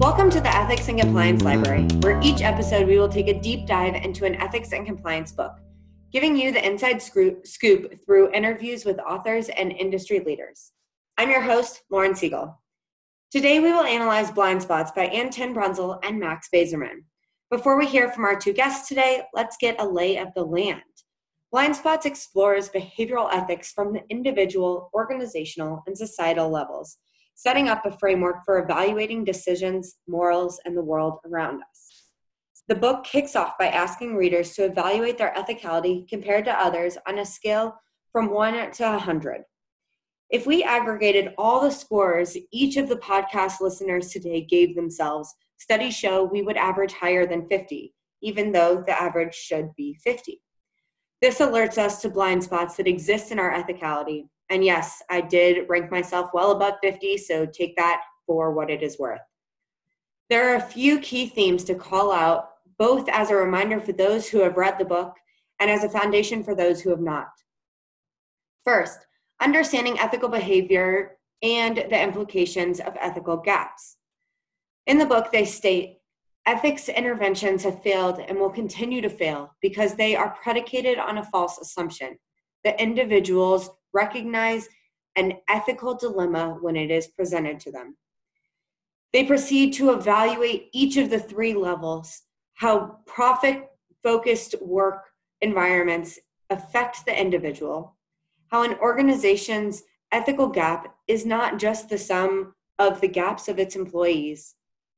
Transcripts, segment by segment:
Welcome to the Ethics and Compliance Library, where each episode we will take a deep dive into an ethics and compliance book, giving you the inside scoop through interviews with authors and industry leaders. I'm your host, Lauren Siegel. Today we will analyze Blind Spots by Ann Tenbrunsel and Max Bazerman. Before we hear from our two guests today, let's get a lay of the land. Blind Spots explores behavioral ethics from the individual, organizational, and societal levels, setting up a framework for evaluating decisions, morals, and the world around us. The book kicks off by asking readers to evaluate their ethicality compared to others on a scale from 1 to 100. If we aggregated all the scores each of the podcast listeners today gave themselves, studies show we would average higher than 50, even though the average should be 50. This alerts us to blind spots that exist in our ethicality. And yes, I did rank myself well above 50, so take that for what it is worth. There are a few key themes to call out, both as a reminder for those who have read the book and as a foundation for those who have not. First, understanding ethical behavior and the implications of ethical gaps. In the book, they state, ethics interventions have failed and will continue to fail because they are predicated on a false assumption that individuals recognize an ethical dilemma when it is presented to them. They proceed to evaluate each of the three levels, how profit-focused work environments affect the individual, how an organization's ethical gap is not just the sum of the gaps of its employees,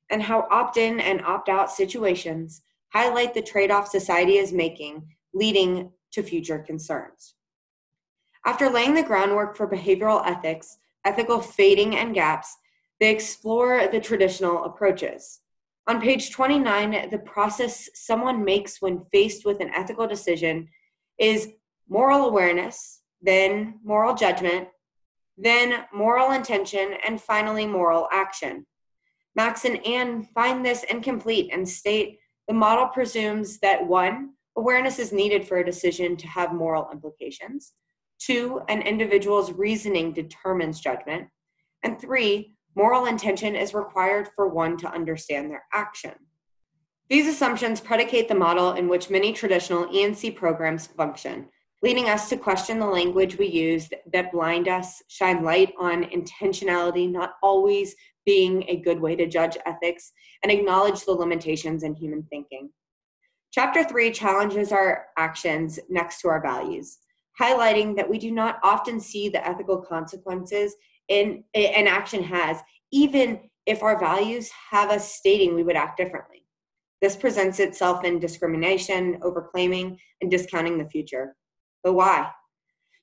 and how opt-in and opt-out situations highlight the trade-off society is making, leading to future concerns. After laying the groundwork for behavioral ethics, ethical fading, and gaps, they explore the traditional approaches. On page 29, the process someone makes when faced with an ethical decision is moral awareness, then moral judgment, then moral intention, and finally moral action. Max and Ann find this incomplete and state the model presumes that 1, awareness is needed for a decision to have moral implications, 2, an individual's reasoning determines judgment, and 3, moral intention is required for one to understand their action. These assumptions predicate the model in which many traditional E&C programs function, leading us to question the language we use that blind us, shine light on intentionality not always being a good way to judge ethics, and acknowledge the limitations in human thinking. Chapter 3 challenges our actions next to our values, highlighting that we do not often see the ethical consequences an action has, even if our values have us stating we would act differently. This presents itself in discrimination, overclaiming, and discounting the future. But why?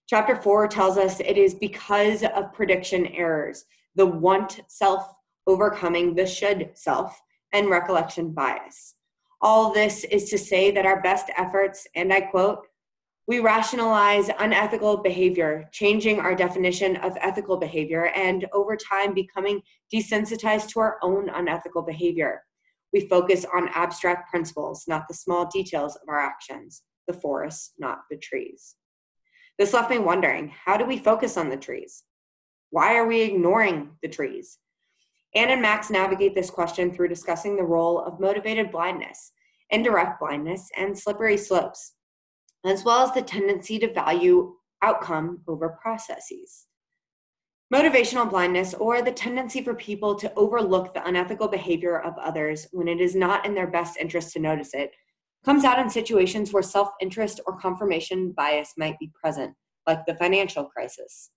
Chapter 4 tells us it is because of prediction errors, the want self overcoming the should self, and recollection bias. All this is to say that our best efforts, and I quote, we rationalize unethical behavior, changing our definition of ethical behavior, and over time becoming desensitized to our own unethical behavior. We focus on abstract principles, not the small details of our actions, the forest, not the trees. This left me wondering, how do we focus on the trees? Why are we ignoring the trees? Ann and Max navigate this question through discussing the role of motivated blindness, indirect blindness, and slippery slopes, as well as the tendency to value outcome over processes. Motivational blindness, or the tendency for people to overlook the unethical behavior of others when it is not in their best interest to notice it, comes out in situations where self-interest or confirmation bias might be present, like the financial crisis.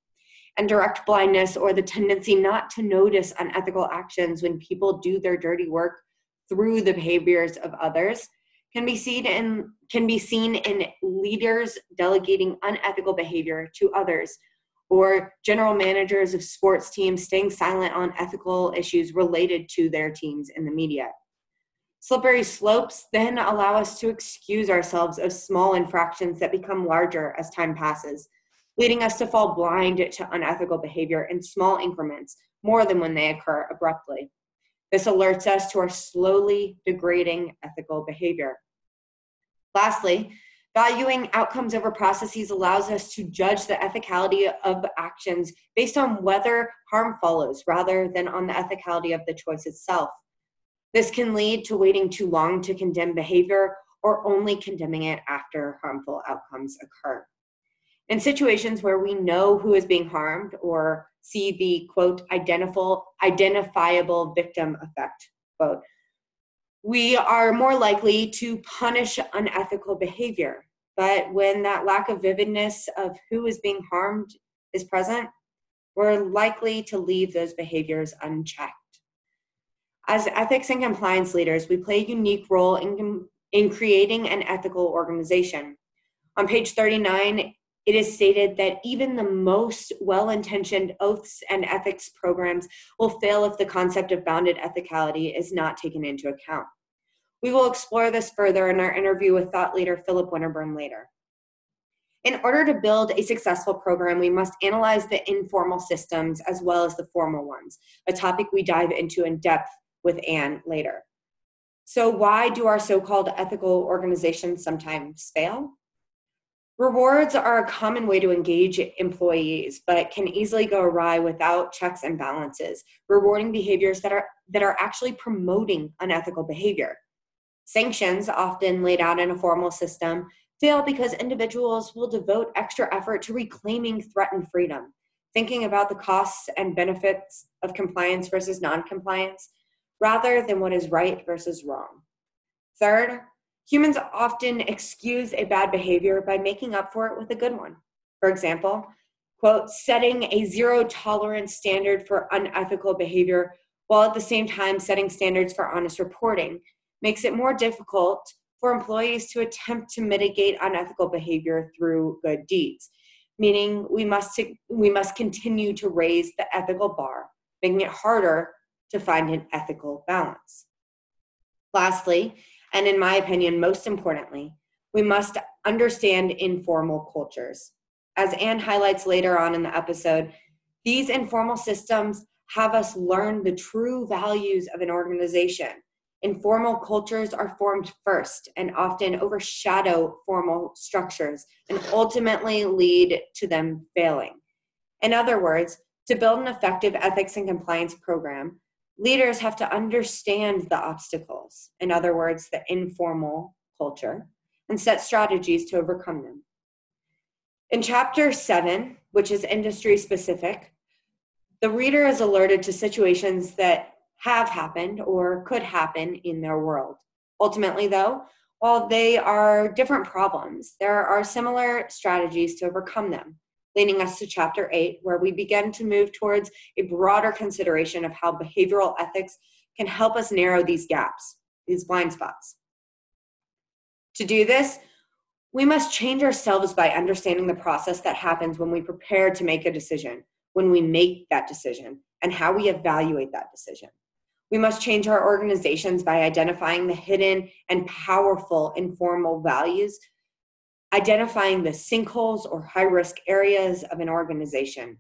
And direct blindness, or the tendency not to notice unethical actions when people do their dirty work through the behaviors of others, can be seen in leaders delegating unethical behavior to others, or general managers of sports teams staying silent on ethical issues related to their teams in the media. Slippery slopes then allow us to excuse ourselves of small infractions that become larger as time passes, leading us to fall blind to unethical behavior in small increments, more than when they occur abruptly. This alerts us to our slowly degrading ethical behavior. Lastly, Valuing outcomes over processes allows us to judge the ethicality of actions based on whether harm follows rather than on the ethicality of the choice itself. This can lead to waiting too long to condemn behavior or only condemning it after harmful outcomes occur. In situations where we know who is being harmed or see the, quote, identifiable victim effect, quote, we are more likely to punish unethical behavior. But when that lack of vividness of who is being harmed is present, we're likely to leave those behaviors unchecked. As ethics and compliance leaders, we play a unique role in creating an ethical organization. On page 39, it is stated that even the most well-intentioned oaths and ethics programs will fail if the concept of bounded ethicality is not taken into account. We will explore this further in our interview with thought leader Philip Winterburn later. In order to build a successful program, we must analyze the informal systems as well as the formal ones, a topic we dive into in depth with Ann later. So why do our so-called ethical organizations sometimes fail? Rewards are a common way to engage employees, but can easily go awry without checks and balances, rewarding behaviors that are actually promoting unethical behavior. Sanctions, often laid out in a formal system, fail because individuals will devote extra effort to reclaiming threatened freedom, thinking about the costs and benefits of compliance versus non-compliance, rather than what is right versus wrong. Third, humans often excuse a bad behavior by making up for it with a good one. For example, quote, setting a zero tolerance standard for unethical behavior while at the same time setting standards for honest reporting makes it more difficult for employees to attempt to mitigate unethical behavior through good deeds, meaning we must continue to raise the ethical bar, making it harder to find an ethical balance. Lastly, and in my opinion, most importantly, we must understand informal cultures. As Ann highlights later on in the episode, these informal systems have us learn the true values of an organization. Informal cultures are formed first and often overshadow formal structures and ultimately lead to them failing. In other words, to build an effective ethics and compliance program, leaders have to understand the obstacles, in other words, the informal culture, and set strategies to overcome them. In chapter 7, which is industry specific, the reader is alerted to situations that have happened or could happen in their world. Ultimately, though, while they are different problems, there are similar strategies to overcome them, leading us to chapter 8, where we begin to move towards a broader consideration of how behavioral ethics can help us narrow these gaps, these blind spots. To do this, we must change ourselves by understanding the process that happens when we prepare to make a decision, when we make that decision, and how we evaluate that decision. We must change our organizations by identifying the hidden and powerful informal values, identifying the sinkholes or high-risk areas of an organization.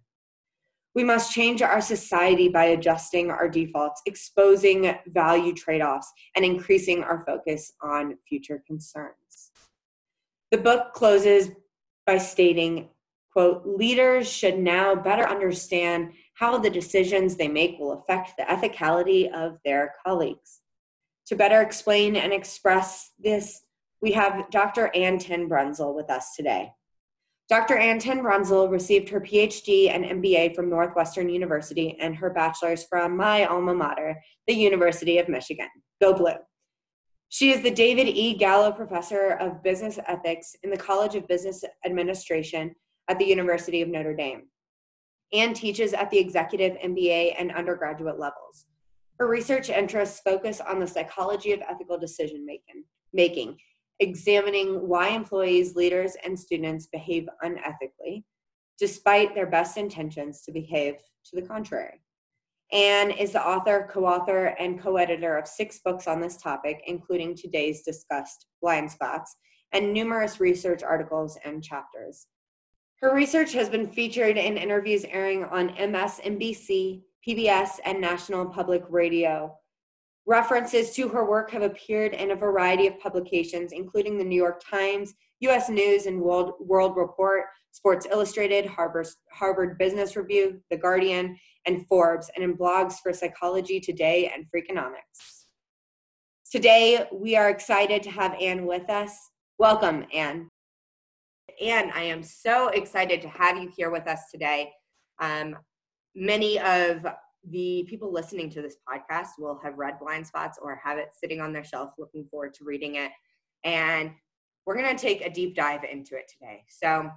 We must change our society by adjusting our defaults, exposing value trade-offs, and increasing our focus on future concerns. The book closes by stating, quote, leaders should now better understand how the decisions they make will affect the ethicality of their colleagues. To better explain and express this, we have Dr. Ann Tenbrunsel with us today. Dr. Ann Tenbrunsel received her PhD and MBA from Northwestern University and her bachelor's from my alma mater, the University of Michigan. Go Blue! She is the David E. Gallo Professor of Business Ethics in the College of Business Administration at the University of Notre Dame. Ann teaches at the executive MBA and undergraduate levels. Her research interests focus on the psychology of ethical decision-making, examining why employees, leaders, and students behave unethically, despite their best intentions to behave to the contrary. Ann is the author, co-author, and co-editor of 6 books on this topic, including today's discussed Blind Spots, and numerous research articles and chapters. Her research has been featured in interviews airing on MSNBC, PBS, and National Public Radio. References to her work have appeared in a variety of publications, including the New York Times, US News and World Report, Sports Illustrated, Harvard Business Review, The Guardian, and Forbes, and in blogs for Psychology Today and Freakonomics. Today, we are excited to have Ann with us. Welcome, Ann. Ann, I am so excited to have you here with us today. Many of the people listening to this podcast will have read Blind Spots or have it sitting on their shelf looking forward to reading it. And we're going to take a deep dive into it today. So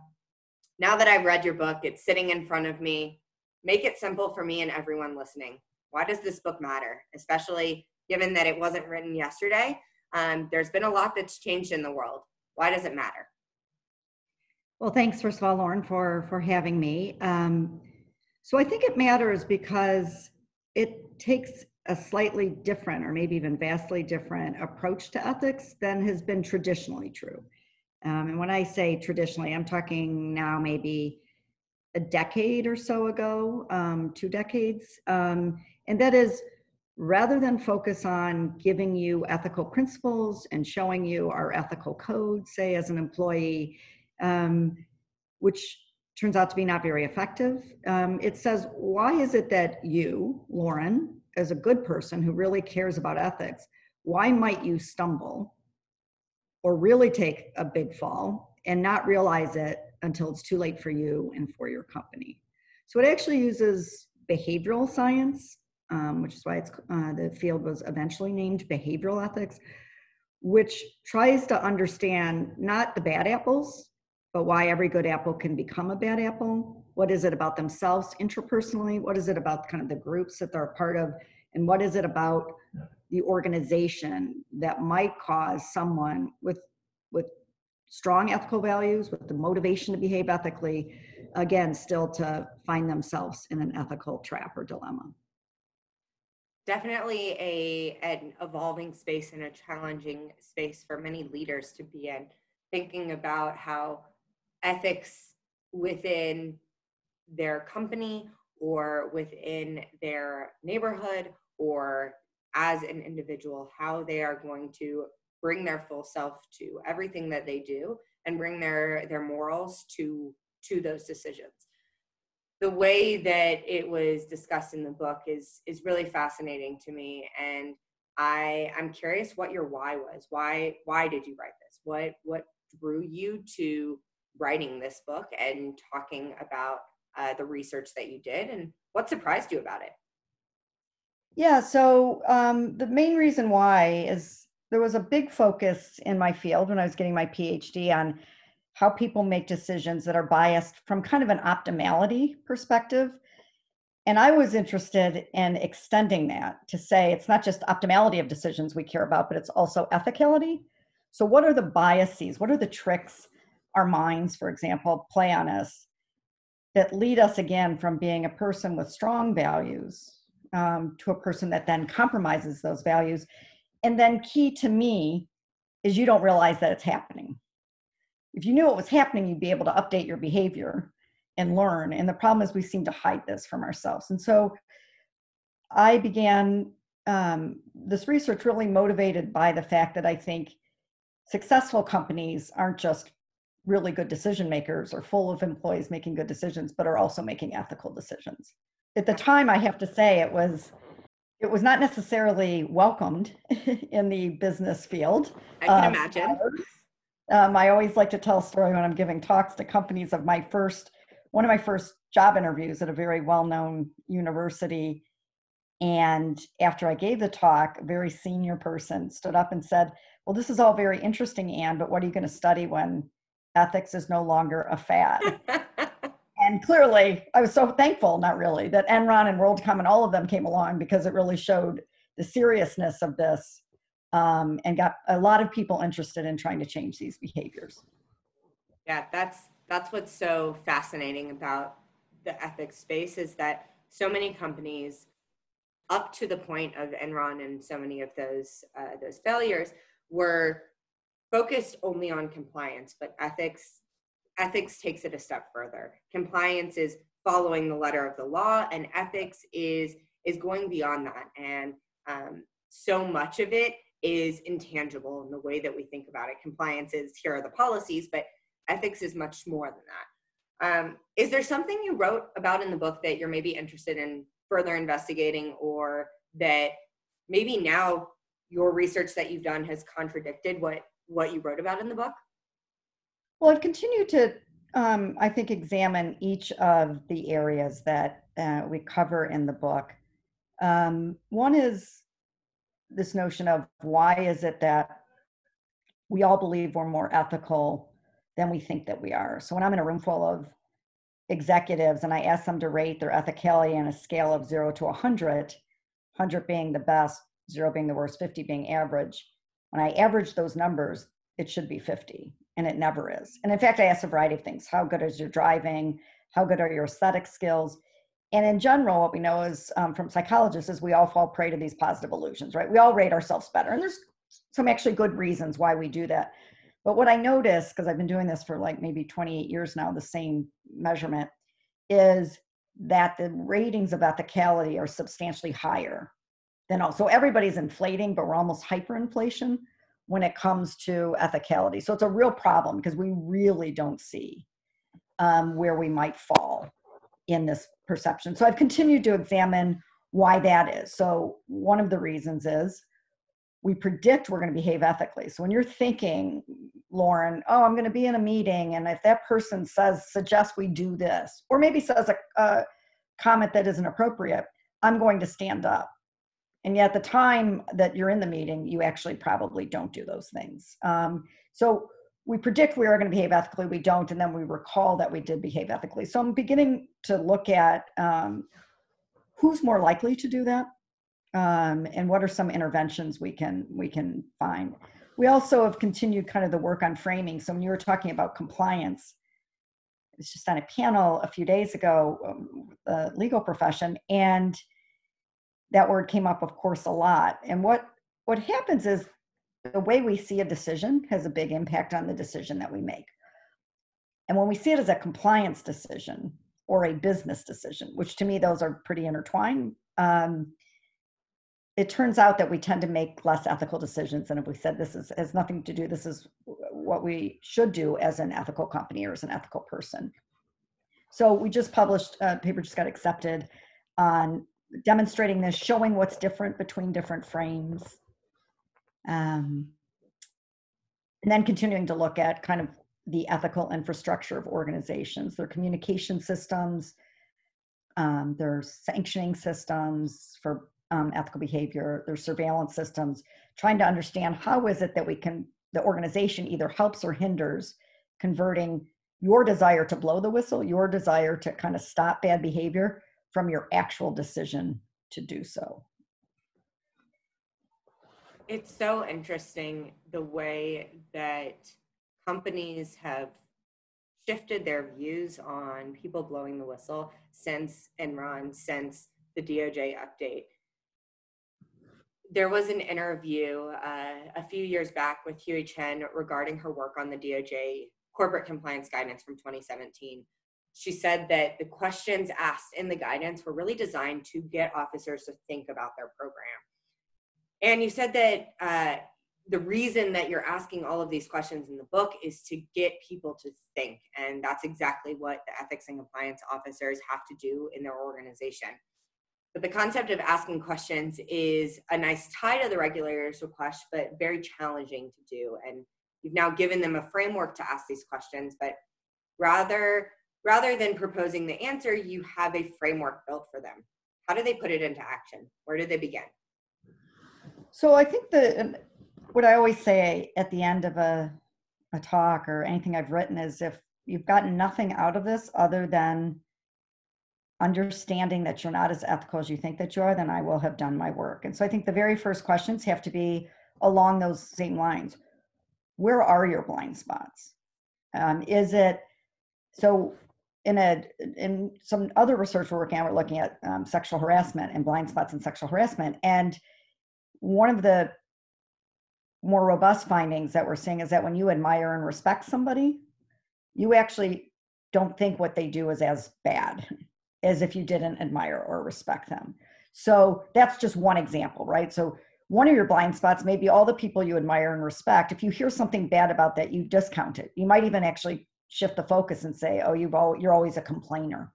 now that I've read your book, it's sitting in front of me. Make it simple for me and everyone listening. Why does this book matter, especially given that it wasn't written yesterday? There's been a lot that's changed in the world. Why does it matter? Well, thanks, first of all, Lauren, for having me. So I think it matters because it takes a slightly different or maybe even vastly different approach to ethics than has been traditionally true. And when I say traditionally, I'm talking now maybe a decade or so ago, 2 decades. And that is, rather than focus on giving you ethical principles and showing you our ethical code, say as an employee, which turns out to be not very effective, it says, why is it that you, Lauren, as a good person who really cares about ethics, why might you stumble or really take a big fall and not realize it until it's too late for you and for your company? So it actually uses behavioral science, which is why it's the field was eventually named behavioral ethics, which tries to understand not the bad apples, but why every good apple can become a bad apple. What is it about themselves interpersonally? What is it about kind of the groups that they're a part of? And what is it about the organization that might cause someone with strong ethical values, with the motivation to behave ethically, again, still to find themselves in an ethical trap or dilemma? Definitely an evolving space and a challenging space for many leaders to be in, thinking about how ethics within their company or within their neighborhood or as an individual, how they are going to bring their full self to everything that they do and bring their morals to those decisions. The way that it was discussed in the book is really fascinating to me, and I'm curious what your why was. Why did you write this? What drew you to writing this book and talking about the research that you did, and what surprised you about it? Yeah, so the main reason why is there was a big focus in my field when I was getting my PhD on how people make decisions that are biased from kind of an optimality perspective. And I was interested in extending that to say, it's not just optimality of decisions we care about, but it's also ethicality. So what are the biases? What are the tricks our minds, for example, play on us that lead us again from being a person with strong values to a person that then compromises those values? And then key to me is you don't realize that it's happening. If you knew what was happening, you'd be able to update your behavior and learn. And the problem is we seem to hide this from ourselves. And so I began this research really motivated by the fact that I think successful companies aren't just really good decision makers or full of employees making good decisions, but are also making ethical decisions. At the time, I have to say it was not necessarily welcomed in the business field. I can imagine. I always like to tell a story when I'm giving talks to companies of one of my first job interviews at a very well-known university. And after I gave the talk, a very senior person stood up and said, well, this is all very interesting, Ann, but what are you going to study when ethics is no longer a fad? And clearly, I was so thankful, not really, that Enron and WorldCom and all of them came along, because it really showed the seriousness of this. And got a lot of people interested in trying to change these behaviors. Yeah, that's what's so fascinating about the ethics space, is that so many companies, up to the point of Enron and so many of those failures, were focused only on compliance, but ethics takes it a step further. Compliance is following the letter of the law, and ethics is going beyond that, and so much of it is intangible in the way that we think about it. Compliance is, here are the policies, but ethics is much more than that. Is there something you wrote about in the book that you're maybe interested in further investigating, or that maybe now your research that you've done has contradicted what you wrote about in the book? Well, I've continued to, I think, examine each of the areas that we cover in the book. One is this notion of why is it that we all believe we're more ethical than we think that we are. So when I'm in a room full of executives and I ask them to rate their ethicality on a scale of 0 to 100, 100 being the best, 0 being the worst, 50 being average, when I average those numbers, it should be 50, and it never is. And in fact, I ask a variety of things. How good is your driving? How good are your aesthetic skills? And in general, what we know is from psychologists is we all fall prey to these positive illusions, right? We all rate ourselves better. And there's some actually good reasons why we do that. But what I noticed, because I've been doing this for like maybe 28 years now, the same measurement, is that the ratings of ethicality are substantially higher than all. So everybody's inflating, but we're almost hyperinflation when it comes to ethicality. So it's a real problem because we really don't see where we might fall in this perception. So I've continued to examine why that is. So one of the reasons is we predict we're going to behave ethically. So when you're thinking, Lauren, oh, I'm going to be in a meeting, and if that person suggests we do this, or maybe says a comment that isn't appropriate, I'm going to stand up. And yet the time that you're in the meeting, you actually probably don't do those things. So we predict we are going to behave ethically, we don't, and then we recall that we did behave ethically. So I'm beginning to look at who's more likely to do that, and what are some interventions we can find. We also have continued kind of the work on framing. So when you were talking about compliance, I was just on a panel a few days ago, the legal profession, and that word came up, of course, a lot. And what happens is, the way we see a decision has a big impact on the decision that we make. And when we see it as a compliance decision or a business decision, which to me, those are pretty intertwined, it turns out that we tend to make less ethical decisions than if we said this has nothing to do, this is what we should do as an ethical company or as an ethical person. So we just published, a paper just got accepted on demonstrating this, showing what's different between different frames. And then continuing to look at kind of the ethical infrastructure of organizations, their communication systems, their sanctioning systems for ethical behavior, their surveillance systems, trying to understand how is it that the organization either helps or hinders converting your desire to blow the whistle, your desire to kind of stop bad behavior from your actual decision to do so. It's so interesting the way that companies have shifted their views on people blowing the whistle since Enron, since the DOJ update. There was an interview a few years back with Huey Chen regarding her work on the DOJ corporate compliance guidance from 2017. She said that the questions asked in the guidance were really designed to get officers to think about their program. And you said that the reason that you're asking all of these questions in the book is to get people to think. And that's exactly what the ethics and compliance officers have to do in their organization. But the concept of asking questions is a nice tie to the regulator's request, but very challenging to do. And you've now given them a framework to ask these questions, but rather than proposing the answer, you have a framework built for them. How do they put it into action? Where do they begin? So I think what I always say at the end of a talk or anything I've written is if you've gotten nothing out of this other than understanding that you're not as ethical as you think that you are, then I will have done my work. And so I think the very first questions have to be along those same lines. Where are your blind spots? In some other research we're working on, we're looking at sexual harassment and blind spots in sexual harassment. And one of the more robust findings that we're seeing is that when you admire and respect somebody, you actually don't think what they do is as bad as if you didn't admire or respect them. So that's just one example, right? So One of your blind spots may be all the people you admire and respect. If you hear something bad about that, you discount it. You might even actually shift the focus and say, oh, you're always a complainer,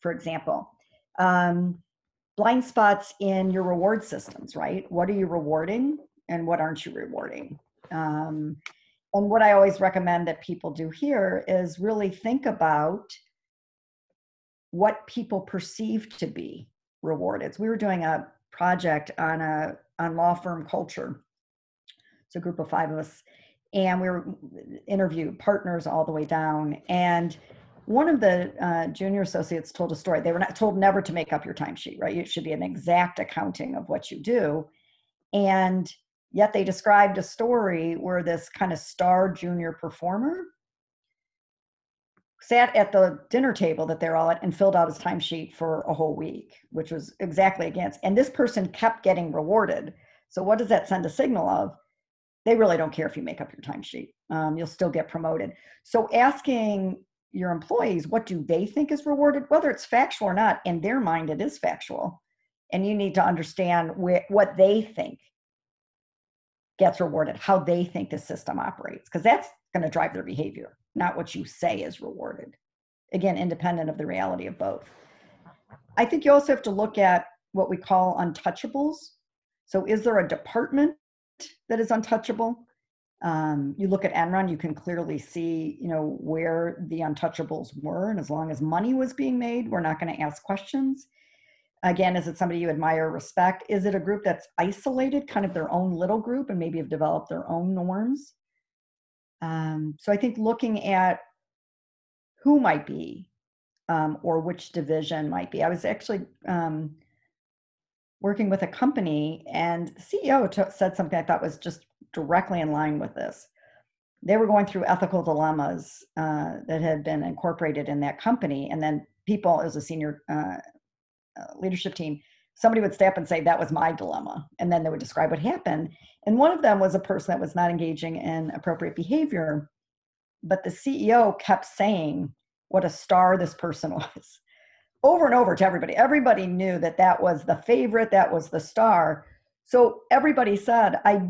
for example. Blind spots in your reward systems, right? What are you rewarding and what aren't you rewarding? And what I always recommend that people do here is really think about what people perceive to be rewarded. So we were doing a project on law firm culture. It's a group of 5 of us, and we were interviewed partners all the way down. And one of the junior associates told a story. They were not told never to make up your timesheet, right? It should be an exact accounting of what you do. And yet they described a story where this kind of star junior performer sat at the dinner table that they're all at and filled out his timesheet for a whole week, which was exactly against. And this person kept getting rewarded. So what does that send a signal of? They really don't care if you make up your timesheet. You'll still get promoted. So asking your employees, what do they think is rewarded, whether it's factual or not, in their mind, it is factual. And you need to understand what they think gets rewarded, how they think the system operates, because that's going to drive their behavior, not what you say is rewarded. Again, independent of the reality of both. I think you also have to look at what we call untouchables. So is there a department that is untouchable? You look at Enron, you can clearly see, you know, where the untouchables were. And as long as money was being made, we're not going to ask questions. Again, is it somebody you admire or respect? Is it a group that's isolated, kind of their own little group, and maybe have developed their own norms? So I think looking at who might be or which division might be. I was actually working with a company, and the CEO said something I thought was just directly in line with this. They were going through ethical dilemmas that had been incorporated in that company. And then people, as a senior leadership team, somebody would step and say, that was my dilemma. And then they would describe what happened. And one of them was a person that was not engaging in appropriate behavior. But the CEO kept saying what a star this person was over and over to everybody. Everybody knew that that was the favorite, that was the star. So everybody said, I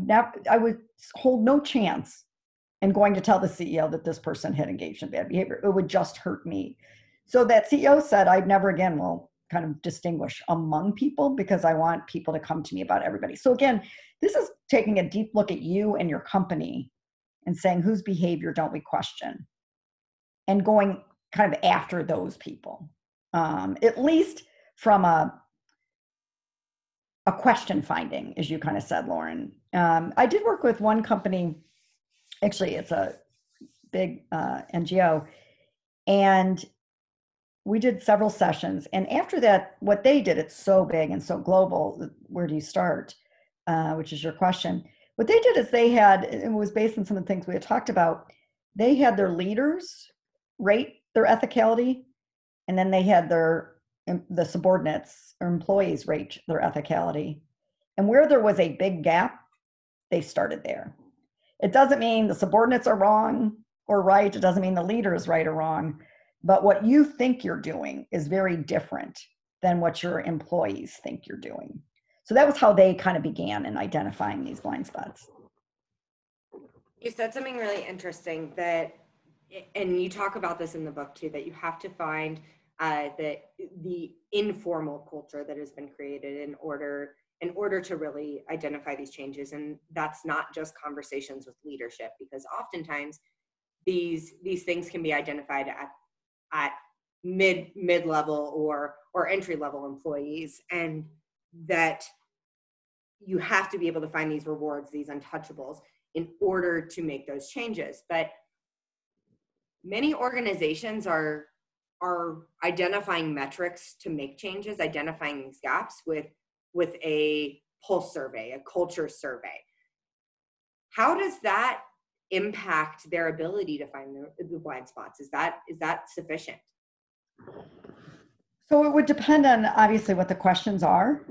would hold no chance in going to tell the CEO that this person had engaged in bad behavior. It would just hurt me. So that CEO said, I'd never again will kind of distinguish among people because I want people to come to me about everybody. So again, this is taking a deep look at you and your company and saying, whose behavior don't we question? And going kind of after those people, at least from a question finding, as you kind of said, Lauren. I did work with one company, actually it's a big NGO, and we did several sessions. And after that, what they did, it's so big and so global, where do you start, which is your question. What they did is they had, it was based on some of the things we had talked about, they had their leaders rate their ethicality, and then they had the subordinates or employees rate their ethicality. And where there was a big gap, they started there. It doesn't mean the subordinates are wrong or right. It doesn't mean the leader is right or wrong. But what you think you're doing is very different than what your employees think you're doing. So that was how they kind of began in identifying these blind spots. You said something really interesting that, and you talk about this in the book too, that you have to find the informal culture that has been created in order to really identify these changes. And that's not just conversations with leadership, because oftentimes these things can be identified at mid-level or entry-level employees, and that you have to be able to find these rewards, these untouchables, in order to make those changes. But many organizations are identifying metrics to make changes, identifying these gaps with a pulse survey, a culture survey. How does that impact their ability to find the blind spots? Is that sufficient? So it would depend on obviously what the questions are,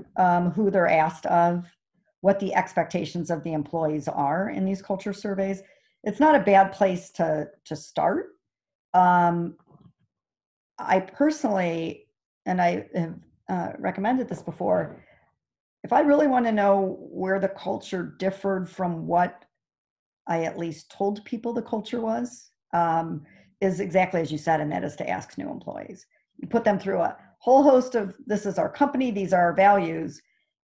who they're asked of, what the expectations of the employees are in these culture surveys. It's not a bad place to start. I personally, and I have recommended this before, if I really want to know where the culture differed from what I at least told people the culture was, is exactly as you said, and that is to ask new employees. You put them through a whole host of, this is our company, these are our values.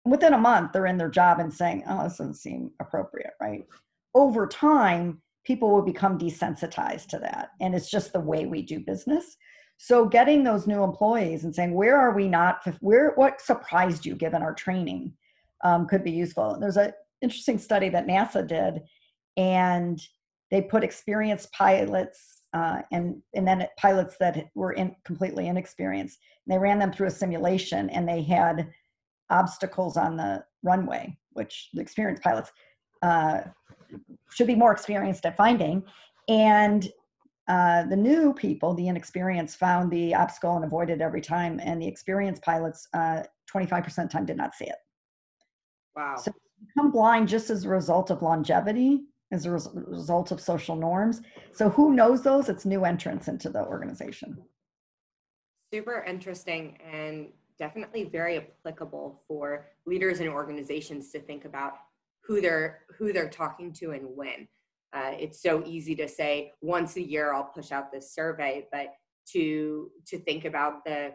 And within a month, they're in their job and saying, oh, this doesn't seem appropriate, right? Over time, people will become desensitized to that. And it's just the way we do business. So getting those new employees and saying, where are we not, where, what surprised you given our training could be useful. And there's an interesting study that NASA did, and they put experienced pilots and then pilots that were completely inexperienced. And they ran them through a simulation, and they had obstacles on the runway, which the experienced pilots should be more experienced at finding. And the new people, the inexperienced, found the obstacle and avoided every time. And the experienced pilots, 25% of the time did not see it. Wow. So you become blind just as a result of longevity, as a result of social norms. So who knows those? It's new entrants into the organization. Super interesting and definitely very applicable for leaders and organizations to think about who they're talking to and when. It's so easy to say once a year I'll push out this survey, but to think about the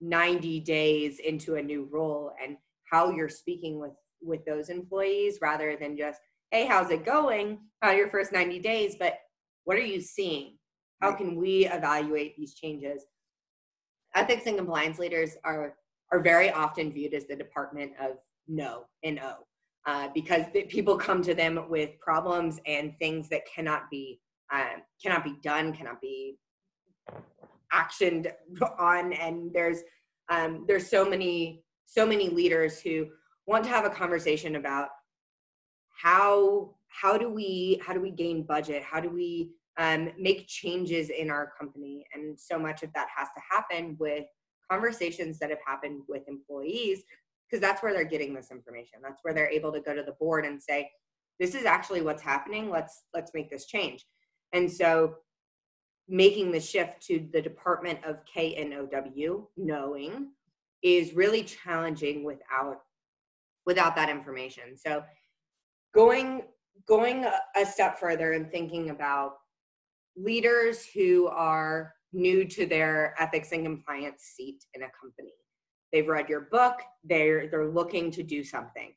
90 days into a new role and how you're speaking with those employees rather than just, hey, how's it going? How are your first 90 days? But what are you seeing? How can we evaluate these changes? Ethics and compliance leaders are very often viewed as the department of no and oh, because people come to them with problems and things that cannot be done, cannot be actioned on. And there's so many leaders who want to have a conversation about how do we gain budget? How do we make changes in our company? And so much of that has to happen with conversations that have happened with employees, because that's where they're getting this information. That's where they're able to go to the board and say, this is actually what's happening. Let's make this change. And so making the shift to the department of KNOW, knowing, is really challenging without that information. So going a step further and thinking about leaders who are new to their ethics and compliance seat in a company. They've read your book, they're looking to do something.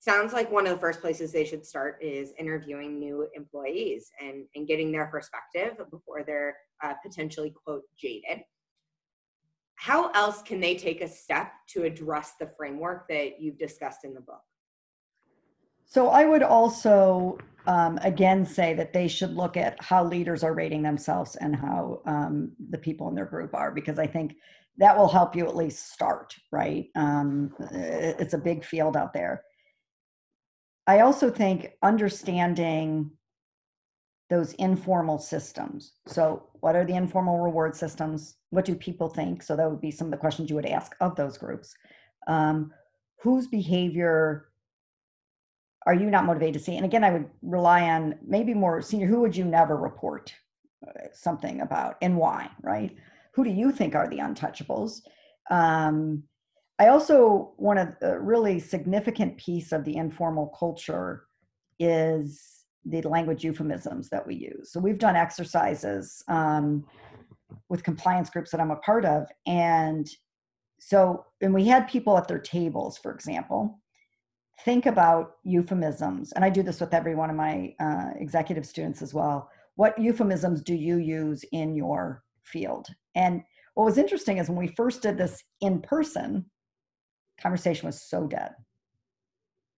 Sounds like one of the first places they should start is interviewing new employees and getting their perspective before they're potentially, quote, jaded. How else can they take a step to address the framework that you've discussed in the book? So I would also, again, say that they should look at how leaders are rating themselves and how the people in their group are, because I think that will help you at least start, right? It's a big field out there. I also think understanding those informal systems. So what are the informal reward systems? What do people think? So that would be some of the questions you would ask of those groups. Whose behavior are you not motivated to see? And again, I would rely on maybe more senior, who would you never report something about and why, right? Who do you think are the untouchables? I also want to, a really significant piece of the informal culture is the language euphemisms that we use. So we've done exercises with compliance groups that I'm a part of. And we had people at their tables, for example, think about euphemisms. And I do this with every one of my executive students as well. What euphemisms do you use in your field? And what was interesting is when we first did this in person, conversation was so dead.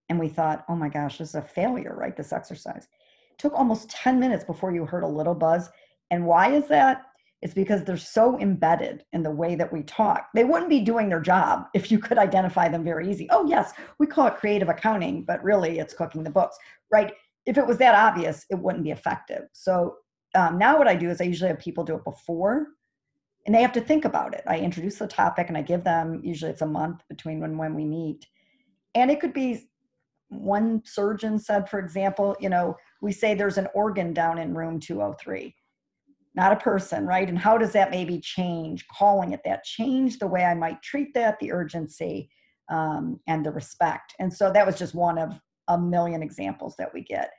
And we thought, oh my gosh, this is a failure, right? This exercise. It took almost 10 minutes before you heard a little buzz. And why is that? It's because they're so embedded in the way that we talk. They wouldn't be doing their job if you could identify them very easy. Oh yes, we call it creative accounting, but really it's cooking the books, right? If it was that obvious, it wouldn't be effective. So now what I do is I usually have people do it before and they have to think about it. I introduce the topic and I give them, usually it's a month between when we meet. And it could be one surgeon said, for example, you know, we say there's an organ down in room 203. Not a person, right? And how does that maybe change, calling it that, change the way I might treat that, the urgency, and the respect. And so that was just one of a million examples that we get.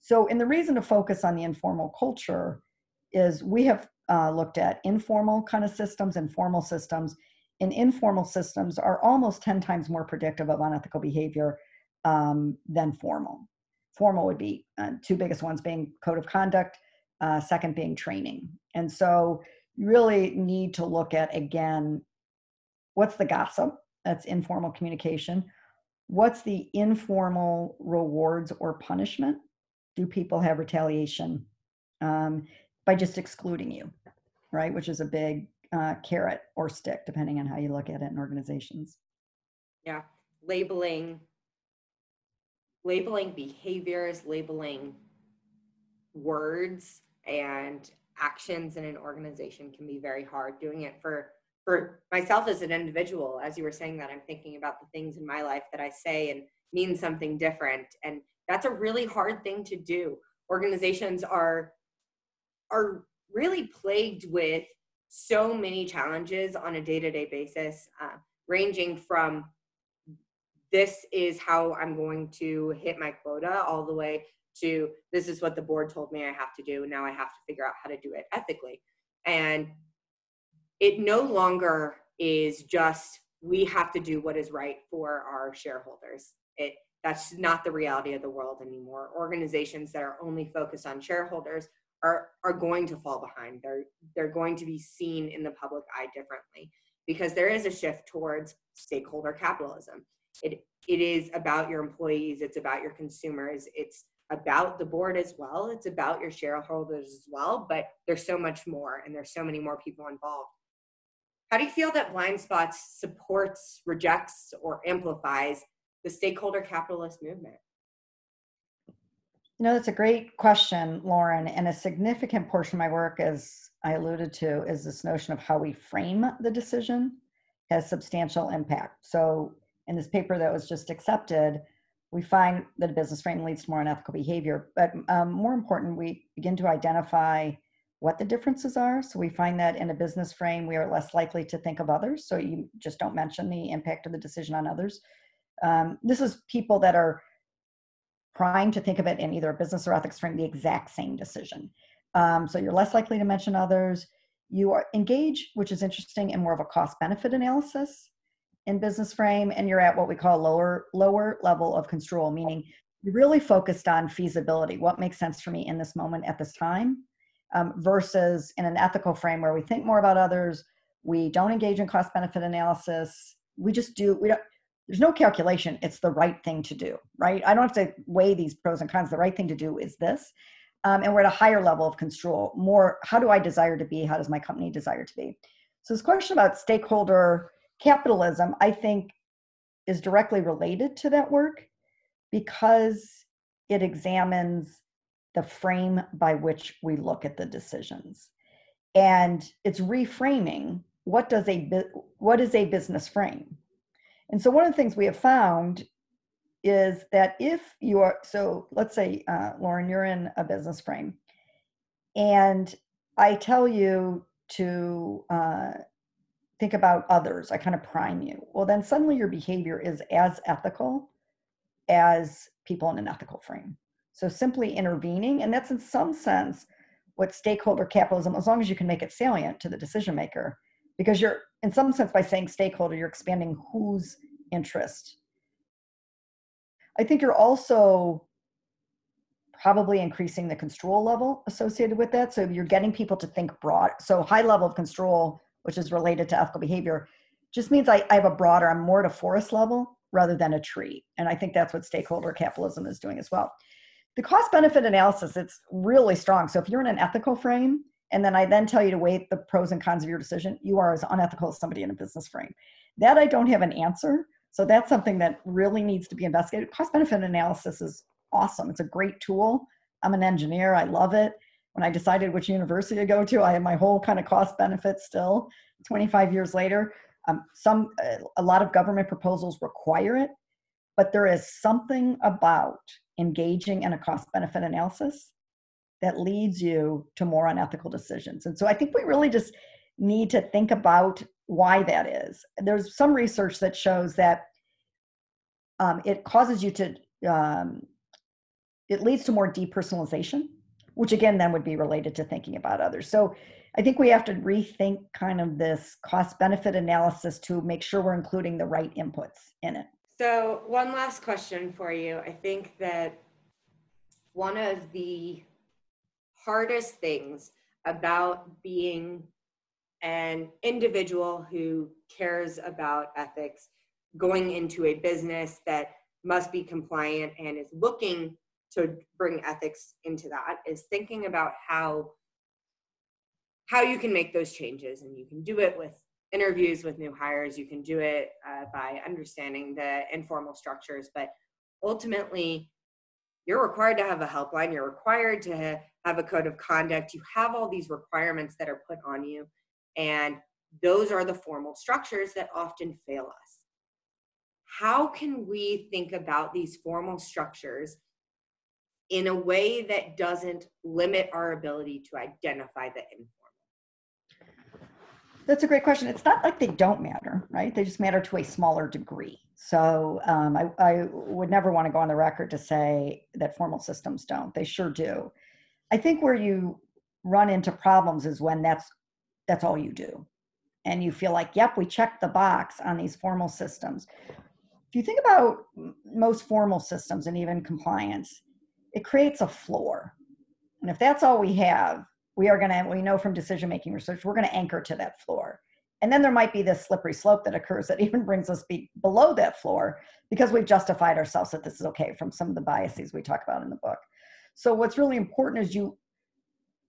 So, and the reason to focus on the informal culture is we have looked at informal kind of systems and formal systems, and informal systems are almost 10 times more predictive of unethical behavior than formal. Formal would be two biggest ones being code of conduct, second being training. And so you really need to look at, again, what's the gossip? That's informal communication. What's the informal rewards or punishment? Do people have retaliation by just excluding you, right? Which is a big carrot or stick, depending on how you look at it in organizations. Yeah, labeling behaviors, labeling words and actions in an organization can be very hard. Doing it for myself as an individual, as you were saying that, I'm thinking about the things in my life that I say and mean something different. And that's a really hard thing to do. Organizations are really plagued with so many challenges on a day-to-day basis, ranging from this is how I'm going to hit my quota all the way to this is what the board told me I have to do, and now I have to figure out how to do it ethically. And it no longer is just we have to do what is right for our shareholders. That's not the reality of the world anymore. Organizations that are only focused on shareholders are going to fall behind. They're going to be seen in the public eye differently because there is a shift towards stakeholder capitalism. It is about your employees. It's about your consumers. It's about the board as well. It's about your shareholders as well, but there's so much more and there's so many more people involved. How do you feel that Blind Spots supports, rejects, or amplifies the stakeholder capitalist movement? You know, that's a great question, Lauren. And a significant portion of my work, as I alluded to, is this notion of how we frame the decision has substantial impact. So in this paper that was just accepted, we find that a business frame leads to more unethical behavior. But more important, we begin to identify what the differences are. So we find that in a business frame, we are less likely to think of others. So you just don't mention the impact of the decision on others. This is people that are trying to think of it in either a business or ethics frame, the exact same decision. So you're less likely to mention others. You are engaged, which is interesting, in more of a cost-benefit analysis in business frame, and you're at what we call lower level of control, meaning you're really focused on feasibility. What makes sense for me in this moment at this time? Versus in an ethical frame where we think more about others, we don't engage in cost benefit analysis. We just do, there's no calculation. It's the right thing to do, right? I don't have to weigh these pros and cons. The right thing to do is this. And we're at a higher level of control, more, how do I desire to be? How does my company desire to be? So this question about stakeholder capitalism, I think, is directly related to that work because it examines the frame by which we look at the decisions. And it's reframing what is a business frame. And so one of the things we have found is that if you are, so let's say, Lauren, you're in a business frame, and I tell you to think about others, I kind of prime you. Well, then suddenly your behavior is as ethical as people in an ethical frame. So simply intervening, and that's in some sense what stakeholder capitalism, as long as you can make it salient to the decision maker, because you're, in some sense, by saying stakeholder, you're expanding whose interest. I think you're also probably increasing the control level associated with that. So you're getting people to think broad. So high level of control, which is related to ethical behavior, just means I have a broader, I'm more at a forest level rather than a tree. And I think that's what stakeholder capitalism is doing as well. The cost-benefit analysis, it's really strong. So if you're in an ethical frame, and then I then tell you to weigh the pros and cons of your decision, you are as unethical as somebody in a business frame. That I don't have an answer. So that's something that really needs to be investigated. Cost-benefit analysis is awesome. It's a great tool. I'm an engineer. I love it. When I decided which university to go to, I had my whole kind of cost-benefit still 25 years later. A lot of government proposals require it, but there is something about engaging in a cost-benefit analysis that leads you to more unethical decisions. And so I think we really just need to think about why that is. There's some research that shows that it causes you to, it leads to more depersonalization, which again then would be related to thinking about others. So I think we have to rethink kind of this cost-benefit analysis to make sure we're including the right inputs in it. So one last question for you. I think that one of the hardest things about being an individual who cares about ethics, going into a business that must be compliant and is looking to bring ethics into that, is thinking about how you can make those changes. And you can do it with interviews with new hires, you can do it by understanding the informal structures, but ultimately you're required to have a helpline, you're required to have a code of conduct, you have all these requirements that are put on you, and those are the formal structures that often fail us. How can we think about these formal structures in a way that doesn't limit our ability to identify the informal? That's a great question. It's not like they don't matter, right? They just matter to a smaller degree. So I would never want to go on the record to say that formal systems don't. They sure do. I think where you run into problems is when that's all you do. And you feel like, yep, we checked the box on these formal systems. If you think about most formal systems and even compliance, it creates a floor. And if that's all we have, we know from decision-making research, we're gonna anchor to that floor. And then there might be this slippery slope that occurs that even brings us below that floor because we've justified ourselves that this is okay from some of the biases we talk about in the book. So what's really important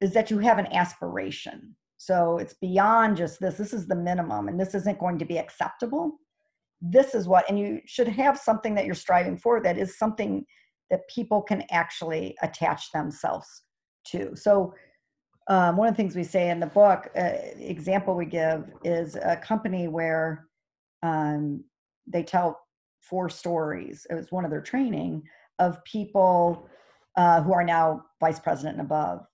is that you have an aspiration. So it's beyond just this is the minimum and this isn't going to be acceptable. This is what, and you should have something that you're striving for that is something that people can actually attach themselves to. So one of the things we say in the book, example we give is a company where they tell 4 stories. It was one of their training of people who are now vice president and above.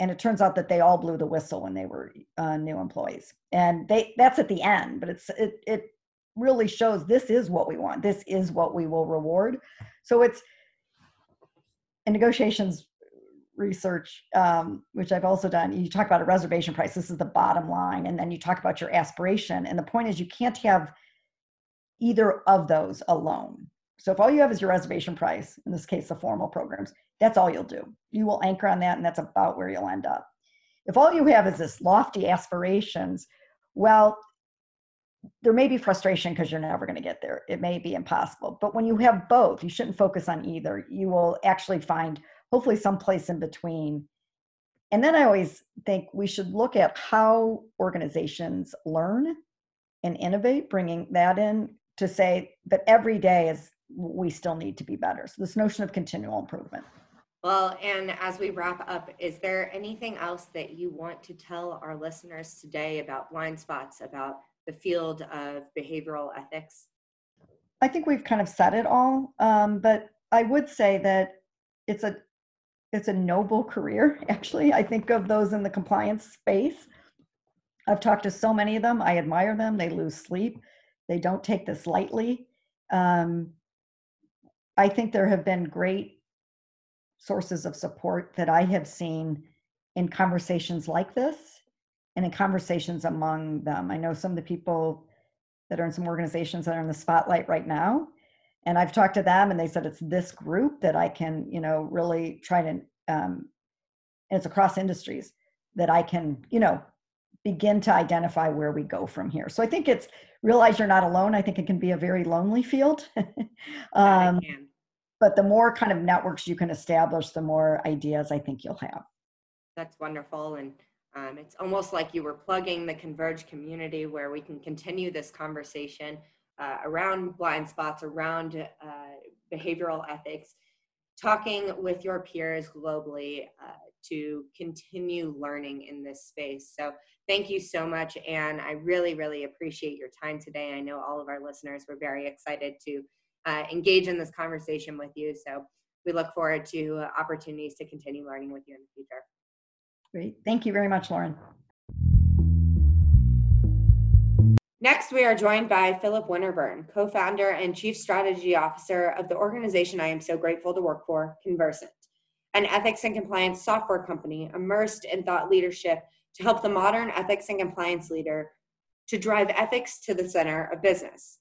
And it turns out that they all blew the whistle when they were new employees. And that's at the end, but it really shows this is what we want. This is what we will reward. So it's, in negotiations research, which I've also done, you talk about a reservation price. This is the bottom line. And then you talk about your aspiration. And the point is you can't have either of those alone. So if all you have is your reservation price, in this case, the formal programs, that's all you'll do. You will anchor on that, and that's about where you'll end up. If all you have is this lofty aspirations, well, there may be frustration because you're never going to get there. It may be impossible. But when you have both, you shouldn't focus on either. You will actually find hopefully someplace in between. And then I always think we should look at how organizations learn and innovate, bringing that in to say that every day we still need to be better. So this notion of continual improvement. Well, and as we wrap up, is there anything else that you want to tell our listeners today about blind spots, about the field of behavioral ethics? I think we've kind of said it all, but I would say that it's a noble career, actually. I think of those in the compliance space. I've talked to so many of them. I admire them. They lose sleep. They don't take this lightly. I think there have been great sources of support that I have seen in conversations like this and in conversations among them. I know some of the people that are in some organizations that are in the spotlight right now, and I've talked to them and they said it's this group that I can, really try to, and it's across industries that I can, begin to identify where we go from here. So I think it's realize you're not alone. I think it can be a very lonely field. But the more kind of networks you can establish, the more ideas I think you'll have. That's wonderful. And it's almost like you were plugging the Converge community where we can continue this conversation around blind spots, around behavioral ethics, talking with your peers globally to continue learning in this space. So thank you so much, Ann. I really, really appreciate your time today. I know all of our listeners were very excited to engage in this conversation with you. So we look forward to opportunities to continue learning with you in the future. Great. Thank you very much, Lauren. Next, we are joined by Philip Winterburn, co-founder and chief strategy officer of the organization I am so grateful to work for, Conversant, an ethics and compliance software company immersed in thought leadership to help the modern ethics and compliance leader to drive ethics to the center of business.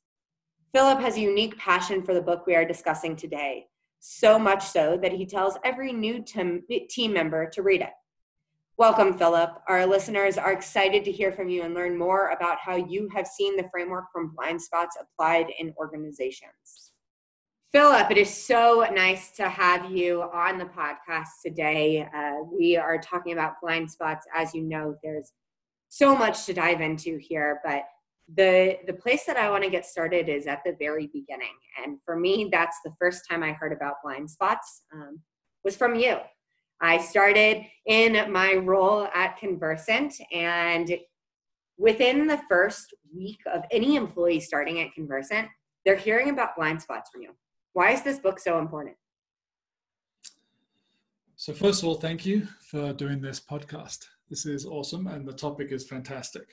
Philip has a unique passion for the book we are discussing today, so much so that he tells every new team member to read it. Welcome, Philip. Our listeners are excited to hear from you and learn more about how you have seen the framework from Blind Spots applied in organizations. Philip, it is so nice to have you on the podcast today. We are talking about Blind Spots. As you know, there's so much to dive into here, but the place that I want to get started is at the very beginning. And for me, that's the first time I heard about Blind Spots was from you. I started in my role at Conversant, and within the first week of any employee starting at Conversant, they're hearing about Blind Spots from you. Why is this book so important? So first of all, thank you for doing this podcast. This is awesome, and the topic is fantastic.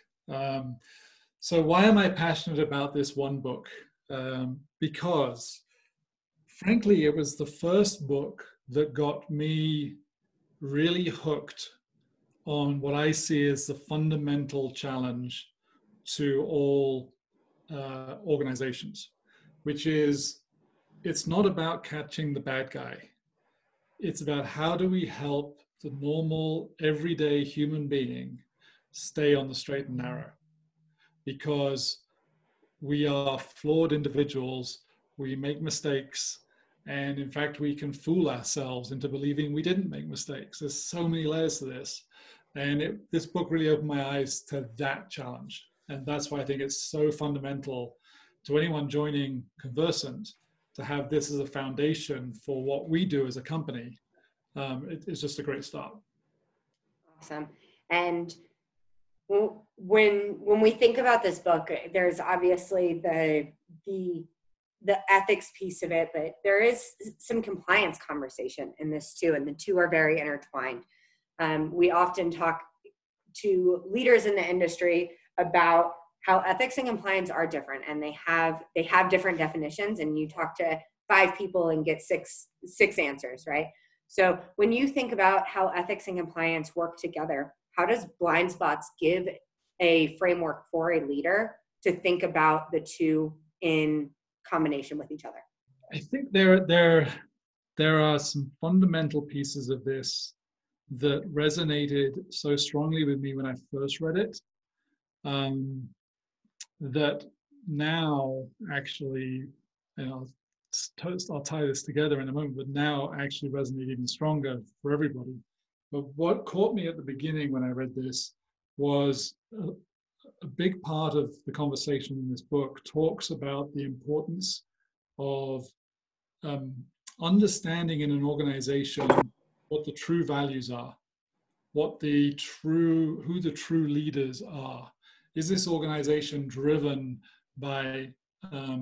So why am I passionate about this one book? Because, frankly, it was the first book that got me really hooked on what I see as the fundamental challenge to all organizations, which is, it's not about catching the bad guy. It's about how do we help the normal, everyday human being stay on the straight and narrow, because we are flawed individuals, we make mistakes, and in fact, we can fool ourselves into believing we didn't make mistakes. There's so many layers to this. And this book really opened my eyes to that challenge. And that's why I think it's so fundamental to anyone joining Conversant to have this as a foundation for what we do as a company. It's just a great start. Awesome. And when we think about this book, there's obviously the ethics piece of it, but there is some compliance conversation in this too, and the two are very intertwined. We often talk to leaders in the industry about how ethics and compliance are different, and they have different definitions, and you talk to 5 people and get six answers, right? So when you think about how ethics and compliance work together, how does Blind Spots give a framework for a leader to think about the two in combination with each other? I think there are some fundamental pieces of this that resonated so strongly with me when I first read it, that now actually, and I'll tie this together in a moment, but now actually resonate even stronger for everybody. But what caught me at the beginning when I read this was a big part of the conversation in this book talks about the importance of understanding in an organization what the true values are, who the true leaders are. Is this organization driven by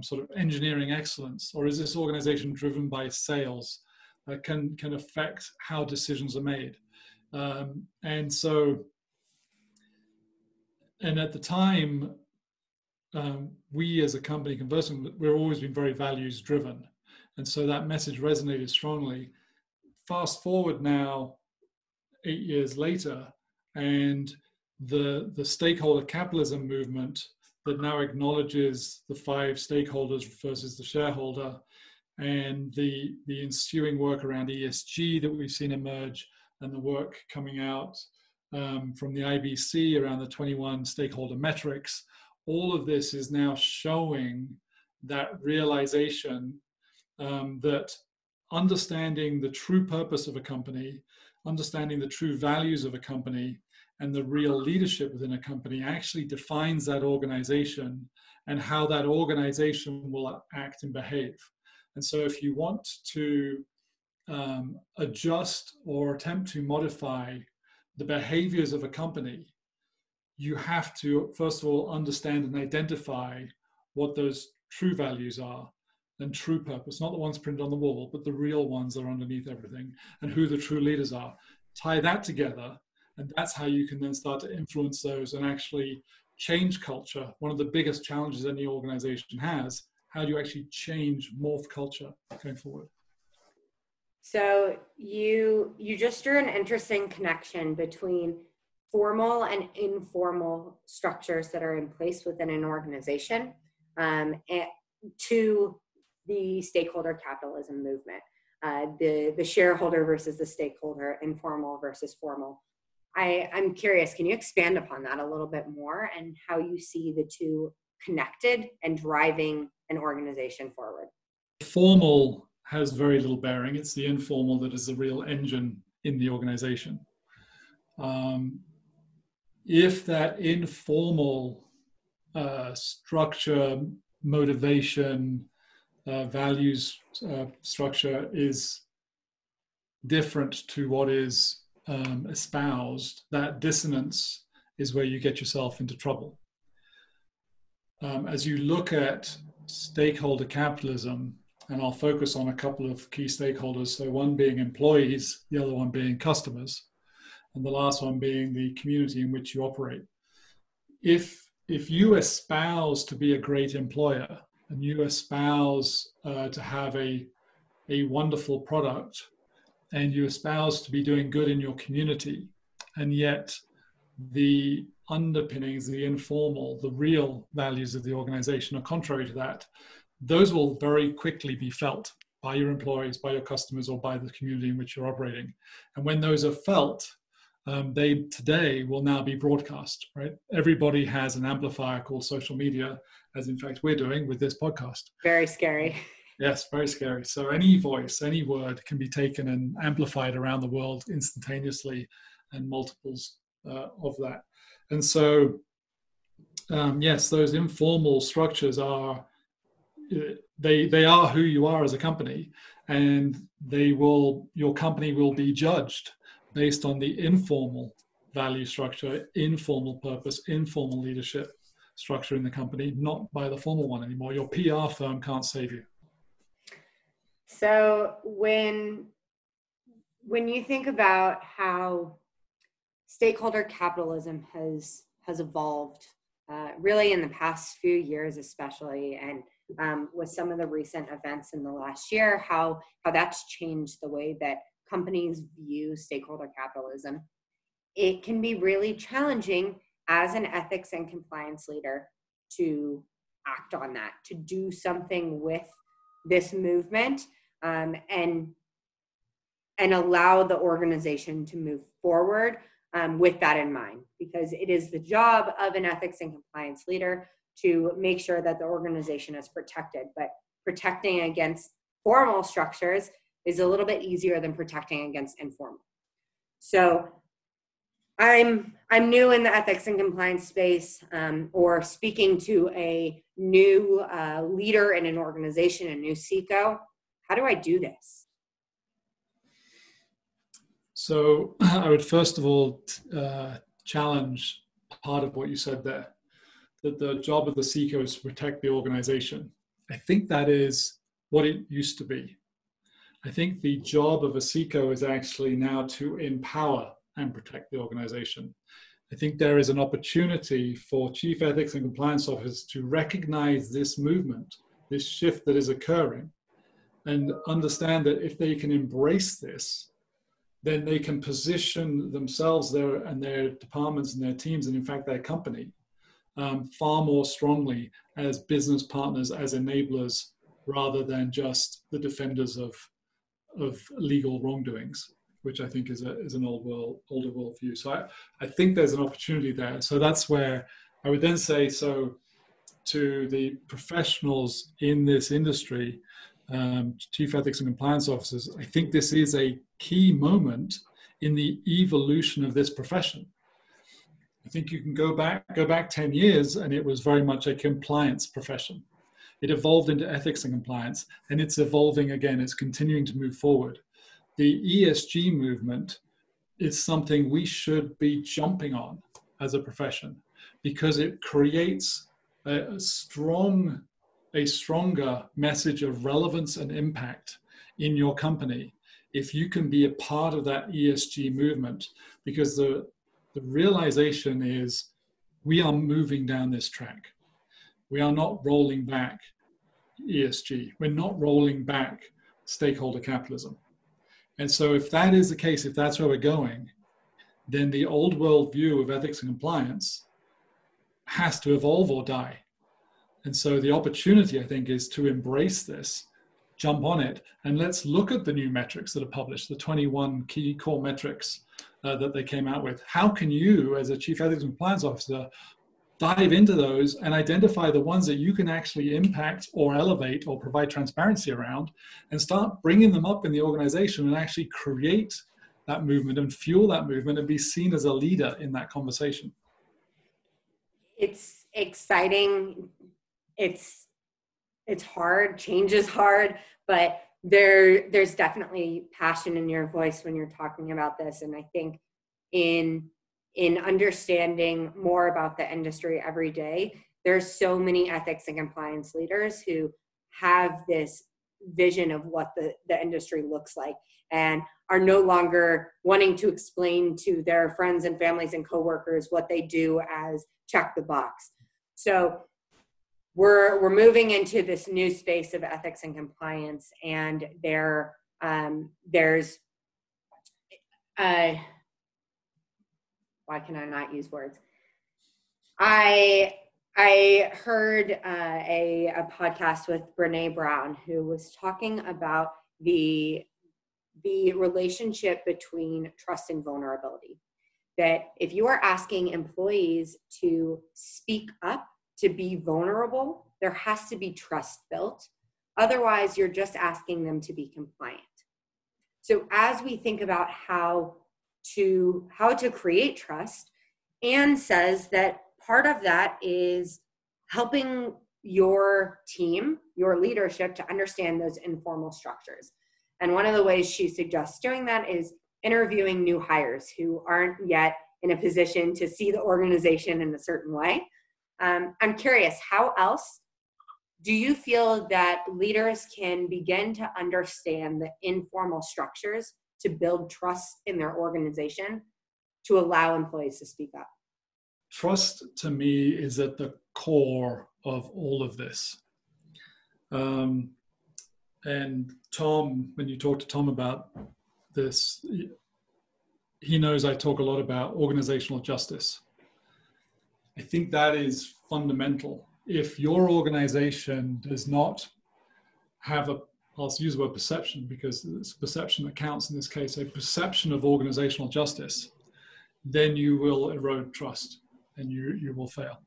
sort of engineering excellence, or is this organization driven by sales that can affect how decisions are made? And at the time, we as a company, Conversant, we've always been very values driven. And so that message resonated strongly. Fast forward now, 8 years later, and the stakeholder capitalism movement that now acknowledges the 5 stakeholders versus the shareholder, and the ensuing work around ESG that we've seen emerge, and the work coming out from the IBC around the 21 stakeholder metrics. All of this is now showing that realization that understanding the true purpose of a company, understanding the true values of a company, and the real leadership within a company actually defines that organization and how that organization will act and behave. And so if you want to adjust or attempt to modify the behaviors of a company, you have to, first of all, understand and identify what those true values are and true purpose, not the ones printed on the wall, but the real ones that are underneath everything, and who the true leaders are. Tie that together, and that's how you can then start to influence those and actually change culture, one of the biggest challenges any organization has. How do you actually change, morph culture going forward? So you just drew an interesting connection between formal and informal structures that are in place within an organization to the stakeholder capitalism movement, the shareholder versus the stakeholder, informal versus formal. I'm curious, can you expand upon that a little bit more and how you see the two connected and driving an organization forward? Formal has very little bearing. It's the informal that is the real engine in the organization. If that informal structure, motivation, values structure is different to what is espoused, that dissonance is where you get yourself into trouble. As you look at stakeholder capitalism, and I'll focus on a couple of key stakeholders, so one being employees, the other one being customers, and the last one being the community in which you operate. If you espouse to be a great employer, and you espouse to have a wonderful product, and you espouse to be doing good in your community, and yet the underpinnings, the informal, the real values of the organization are contrary to that, those will very quickly be felt by your employees, by your customers, or by the community in which you're operating. And when those are felt, they today will now be broadcast, right? Everybody has an amplifier called social media, as in fact we're doing with this podcast. Very scary. Yes, very scary. So any voice, any word can be taken and amplified around the world instantaneously, and multiples of that. And so, yes, those informal structures are, they are who you are as a company, and they will, your company will be judged based on the informal value structure, informal purpose, informal leadership structure in the company, not by the formal one anymore. Your PR firm can't save you. So when you think about how stakeholder capitalism has evolved really in the past few years, especially, and with some of the recent events in the last year, how that's changed the way that companies view stakeholder capitalism, it can be really challenging as an ethics and compliance leader to act on that, to do something with this movement and allow the organization to move forward with that in mind, because it is the job of an ethics and compliance leader to make sure that the organization is protected. But protecting against formal structures is a little bit easier than protecting against informal. So I'm new in the ethics and compliance space, or speaking to a new leader in an organization, a new CECO. How do I do this? So I would first of all challenge part of what you said there, that the job of the CECO is to protect the organization. I think that is what it used to be. I think the job of a CECO is actually now to empower and protect the organization. I think there is an opportunity for chief ethics and compliance officers to recognize this movement, this shift that is occurring, and understand that if they can embrace this, then they can position themselves and their departments and their teams, and in fact their company, far more strongly as business partners, as enablers, rather than just the defenders of legal wrongdoings, which I think is an older world view. So I think there's an opportunity there. So that's where I would then say, so to the professionals in this industry, chief ethics and compliance officers, I think this is a key moment in the evolution of this profession. I think you can go back 10 years and it was very much a compliance profession. It evolved into ethics and compliance, and it's evolving again. It's continuing to move forward. The ESG movement is something we should be jumping on as a profession, because it creates a stronger message of relevance and impact in your company if you can be a part of that ESG movement, because the realization is we are moving down this track. We are not rolling back ESG. We're not rolling back stakeholder capitalism. And so if that is the case, if that's where we're going, then the old world view of ethics and compliance has to evolve or die. And so the opportunity, I think, is to embrace this, jump on it, and let's look at the new metrics that are published, the 21 key core metrics that they came out with. How can you, as a chief ethics and compliance officer, dive into those and identify the ones that you can actually impact or elevate or provide transparency around, and start bringing them up in the organization and actually create that movement and fuel that movement and be seen as a leader in that conversation? It's exciting. It's hard. Change is hard, but there's definitely passion in your voice when you're talking about this. And I think in understanding more about the industry every day, there's so many ethics and compliance leaders who have this vision of what the industry looks like and are no longer wanting to explain to their friends and families and coworkers what they do as check the box. So we're moving into this new space of ethics and compliance, and there's why can I not use words? I heard a podcast with Brené Brown, who was talking about the relationship between trust and vulnerability. That if you are asking employees to speak up, to be vulnerable, there has to be trust built. Otherwise, you're just asking them to be compliant. So as we think about how to create trust, Ann says that part of that is helping your team, your leadership, to understand those informal structures. And one of the ways she suggests doing that is interviewing new hires who aren't yet in a position to see the organization in a certain way. I'm curious, how else do you feel that leaders can begin to understand the informal structures to build trust in their organization to allow employees to speak up? Trust, to me, is at the core of all of this. And Tom, when you talk to Tom about this, he knows I talk a lot about organizational justice. I think that is fundamental. If your organization does not have I'll use the word perception because it's perception that counts in this case, a perception of organizational justice, then you will erode trust and you will fail.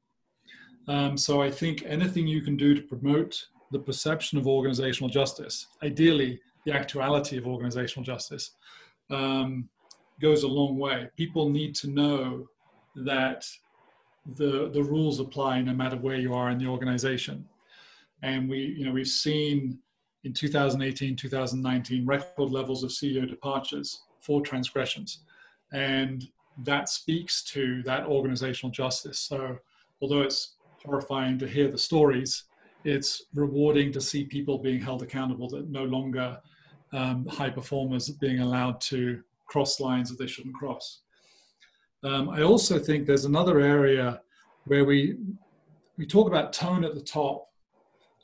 So I think anything you can do to promote the perception of organizational justice, ideally the actuality of organizational justice, goes a long way. People need to know that the rules apply no matter where you are in the organization. And we've seen in 2018, 2019, record levels of CEO departures for transgressions. And that speaks to that organizational justice. So although it's horrifying to hear the stories, it's rewarding to see people being held accountable, that no longer high performers being allowed to cross lines that they shouldn't cross. I also think there's another area where we talk about tone at the top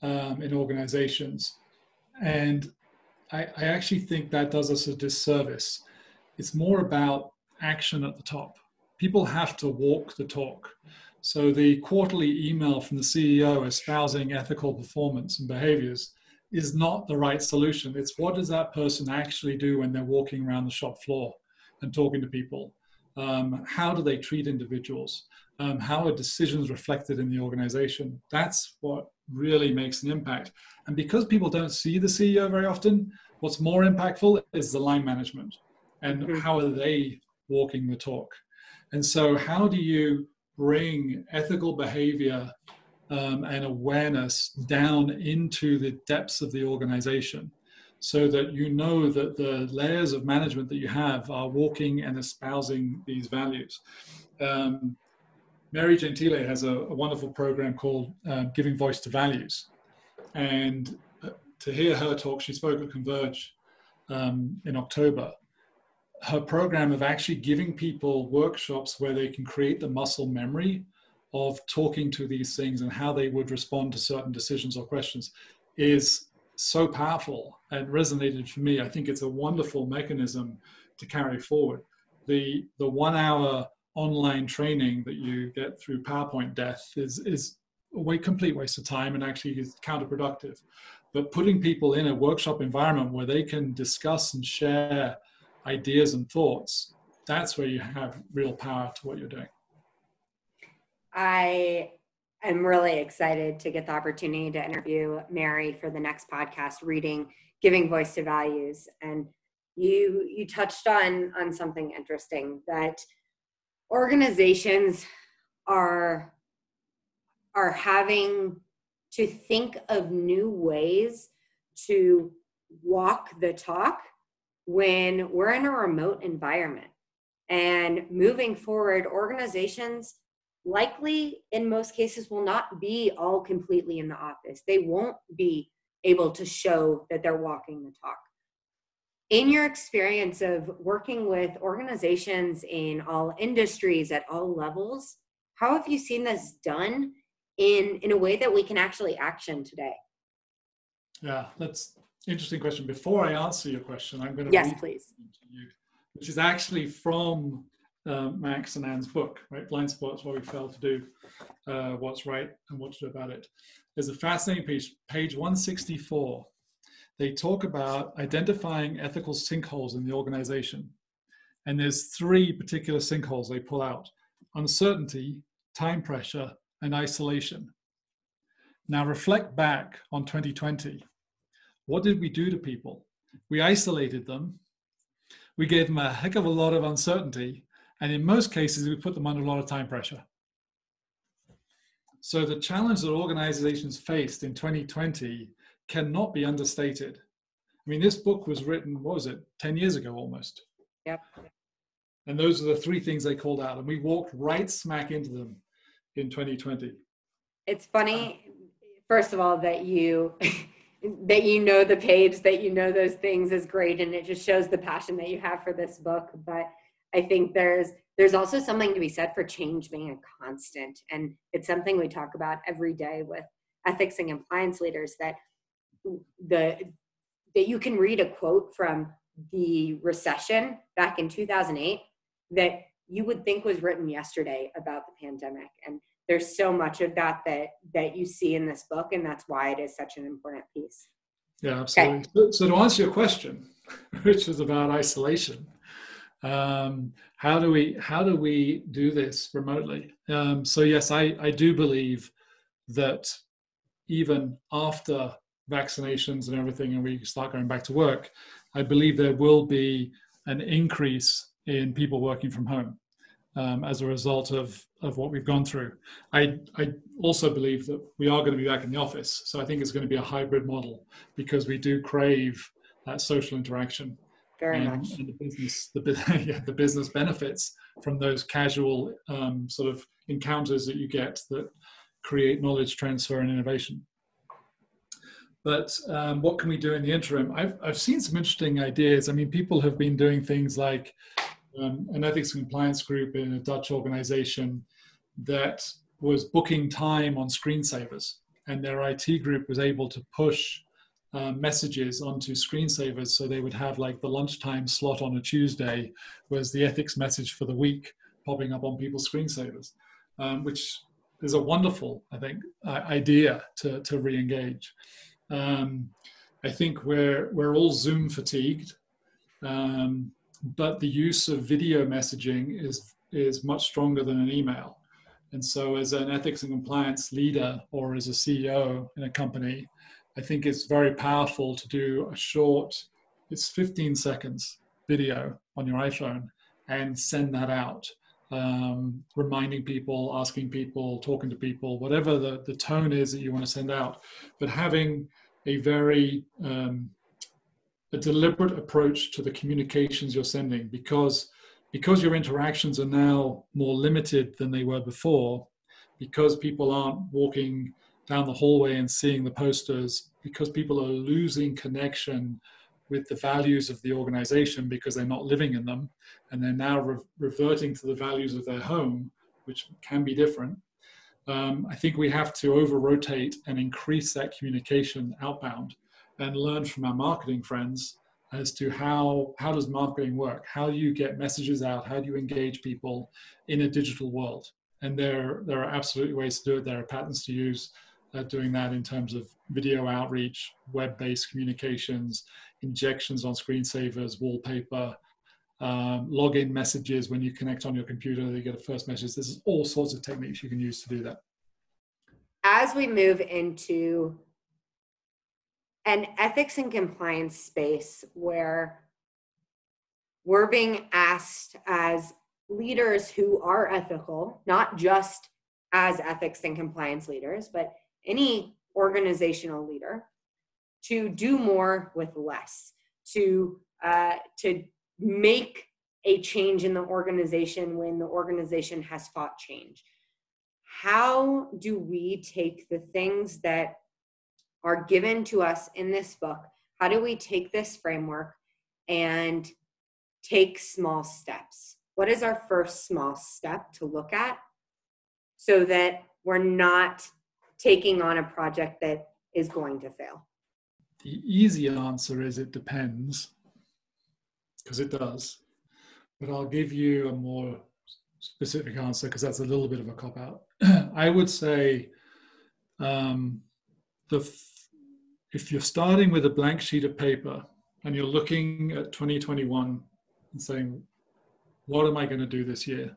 in organizations. And I actually think that does us a disservice. It's more about action at the top. People have to walk the talk. So the quarterly email from the CEO espousing ethical performance and behaviors is not the right solution. It's what does that person actually do when they're walking around the shop floor and talking to people? How do they treat individuals? How are decisions reflected in the organization? That's what really makes an impact. And because people don't see the CEO very often, what's more impactful is the line management and how are they walking the talk. And so how do you bring ethical behavior and awareness down into the depths of the organization, so that you know that the layers of management that you have are walking and espousing these values? Mary Gentile has a wonderful program called Giving Voice to Values. And to hear her talk, she spoke at Converge in October. Her program of actually giving people workshops where they can create the muscle memory of talking to these things and how they would respond to certain decisions or questions is so powerful and resonated for me. I think it's a wonderful mechanism to carry forward. The 1 hour online training that you get through PowerPoint death is a complete waste of time and actually is counterproductive. But putting people in a workshop environment where they can discuss and share ideas and thoughts, that's where you have real power to what you're doing. I am really excited to get the opportunity to interview Mary for the next podcast, reading Giving Voice to Values. And you touched on something interesting, that organizations are having to think of new ways to walk the talk when we're in a remote environment. And moving forward, organizations likely, in most cases, will not be all completely in the office. They won't be able to show that they're walking the talk. In your experience of working with organizations in all industries at all levels, how have you seen this done in a way that we can actually action today? Yeah, that's an interesting question. Before I answer your question, I'm going to read something to you, which is actually from Max and Ann's book, right? Blind Spots, What We Fail to Do, What's Right and What to Do About It. There's a fascinating piece, page 164. They talk about identifying ethical sinkholes in the organization. And there's three particular sinkholes they pull out: uncertainty, time pressure, and isolation. Now reflect back on 2020. What did we do to people? We isolated them. We gave them a heck of a lot of uncertainty. And in most cases, we put them under a lot of time pressure. So the challenge that organizations faced in 2020 cannot be understated. I mean, this book was written, what was it, 10 years ago almost? Yep. And those are the three things they called out. And we walked right smack into them in 2020. It's funny, first of all, that you know the page, that you know those things is great. And it just shows the passion that you have for this book. But I think there's also something to be said for change being a constant. And it's something we talk about every day with ethics and compliance leaders, that that you can read a quote from the recession back in 2008 that you would think was written yesterday about the pandemic. And there's so much of that you see in this book, and that's why it is such an important piece. Yeah, absolutely. Okay. So to answer your question, which is about isolation, how do we do this remotely? So yes, I do believe that even after vaccinations and everything, and we start going back to work, I believe there will be an increase in people working from home as a result of what we've gone through. I also believe that we are going to be back in the office. So I think it's going to be a hybrid model, because we do crave that social interaction. Very much. And the business benefits from those casual sort of encounters that you get that create knowledge transfer and innovation. But what can we do in the interim? I've seen some interesting ideas. I mean, people have been doing things like an ethics and compliance group in a Dutch organization that was booking time on screensavers, and their IT group was able to push messages onto screensavers, so they would have like the lunchtime slot on a Tuesday was the ethics message for the week popping up on people's screensavers, which is a wonderful, I think, idea to re-engage. I think we're all Zoom fatigued, but the use of video messaging is much stronger than an email. And so as an ethics and compliance leader or as a CEO in a company, I think it's very powerful to do a short, it's 15 seconds video on your iPhone and send that out, reminding people, asking people, talking to people, whatever the tone is that you want to send out, but having a very a deliberate approach to the communications you're sending, because your interactions are now more limited than they were before, because people aren't walking down the hallway and seeing the posters, because people are losing connection with the values of the organization because they're not living in them, and they're now reverting to the values of their home, which can be different. I think we have to over-rotate and increase that communication outbound and learn from our marketing friends as to how does marketing work? How do you get messages out? How do you engage people in a digital world? And there are absolutely ways to do it. There are patterns to use doing that in terms of video outreach, web-based communications, injections on screensavers, wallpaper, login messages when you connect on your computer, they get a first message. There's all sorts of techniques you can use to do that. As we move into an ethics and compliance space where we're being asked as leaders who are ethical, not just as ethics and compliance leaders, but any organizational leader, to do more with less, to make a change in the organization when the organization has fought change. How do we take the things that are given to us in this book? How do we take this framework and take small steps? What is our first small step to look at so that we're not taking on a project that is going to fail? The easy answer is it depends, because it does. But I'll give you a more specific answer because that's a little bit of a cop-out. I would say if you're starting with a blank sheet of paper and you're looking at 2021 and saying, what am I going to do this year?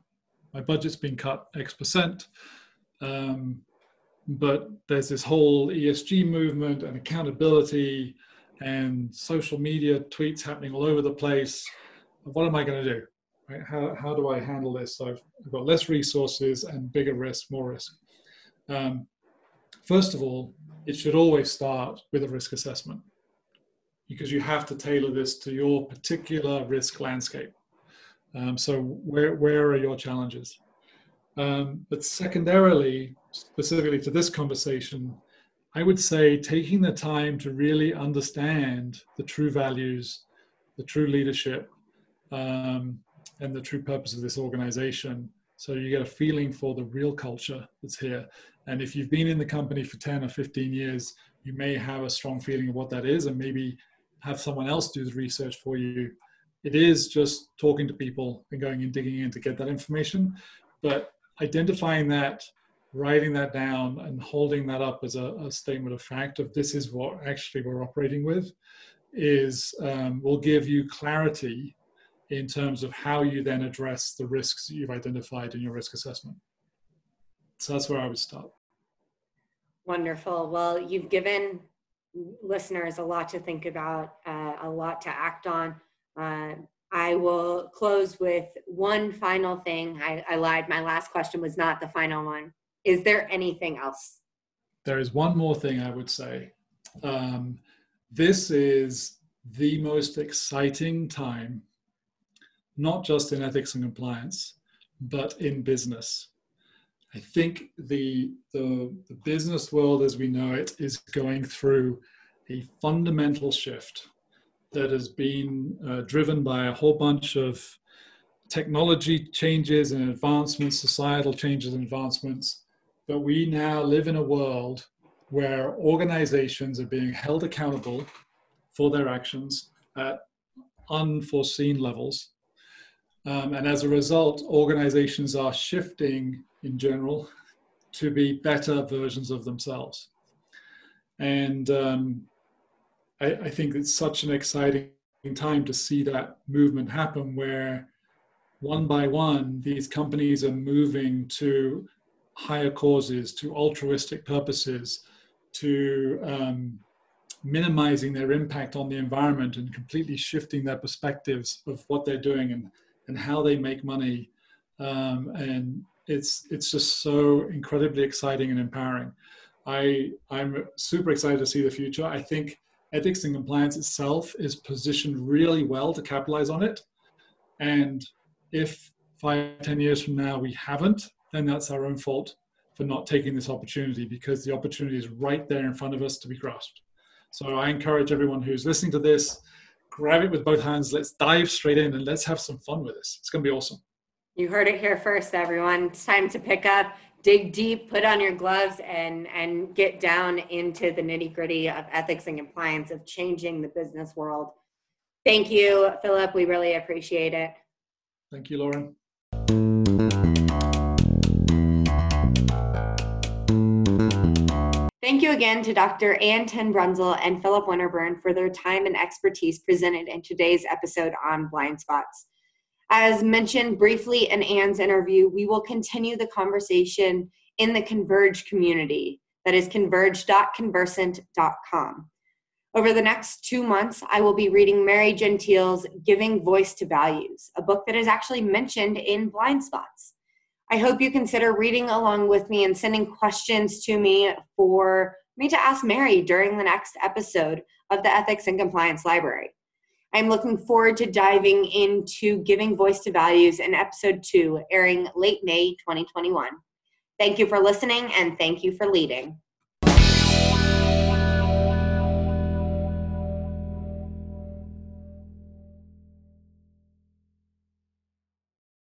My budget's been cut X%, but there's this whole ESG movement and accountability and social media tweets happening all over the place. What am I going to do? Right? How do I handle this? So I've got less resources and bigger risk, more risk. First of all, it should always start with a risk assessment because you have to tailor this to your particular risk landscape. So where are your challenges? But secondarily, specifically to this conversation, I would say taking the time to really understand the true values, the true leadership, and the true purpose of this organization. So you get a feeling for the real culture that's here. And if you've been in the company for 10 or 15 years, you may have a strong feeling of what that is and maybe have someone else do the research for you. It is just talking to people and going and digging in to get that information. But identifying that, writing that down and holding that up as a statement of fact of this is what actually we're operating with is will give you clarity in terms of how you then address the risks that you've identified in your risk assessment. So that's where I would start. Wonderful. Well, you've given listeners a lot to think about, a lot to act on. I will close with one final thing. I lied. My last question was not the final one. Is there anything else? There is one more thing I would say. This is the most exciting time, not just in ethics and compliance, but in business. I think the business world as we know it is going through a fundamental shift that has been driven by a whole bunch of technology changes and advancements, societal changes and advancements. But we now live in a world where organizations are being held accountable for their actions at unforeseen levels. And as a result, organizations are shifting in general to be better versions of themselves. And I think it's such an exciting time to see that movement happen where one by one, these companies are moving to higher causes, to altruistic purposes, to minimizing their impact on the environment and completely shifting their perspectives of what they're doing and how they make money. And it's just so incredibly exciting and empowering. I'm super excited to see the future. I think ethics and compliance itself is positioned really well to capitalize on it. And if 5-10 years from now we haven't, then that's our own fault for not taking this opportunity because the opportunity is right there in front of us to be grasped. So I encourage everyone who's listening to this, grab it with both hands, let's dive straight in and let's have some fun with this. It's going to be awesome. You heard it here first, everyone. It's time to pick up dig deep, put on your gloves, and get down into the nitty-gritty of ethics and compliance, of changing the business world. Thank you, Philip. We really appreciate it. Thank you, Lauren. Thank you again to Dr. Ann Tenbrunsel and Philip Winterburn for their time and expertise presented in today's episode on Blind Spots. As mentioned briefly in Ann's interview, we will continue the conversation in the Converge community, that is converge.conversant.com. Over the next 2 months, I will be reading Mary Gentile's Giving Voice to Values, a book that is actually mentioned in Blind Spots. I hope you consider reading along with me and sending questions to me for me to ask Mary during the next episode of the Ethics and Compliance Library. I'm looking forward to diving into Giving Voice to Values in episode 2, airing late May 2021. Thank you for listening, and thank you for leading.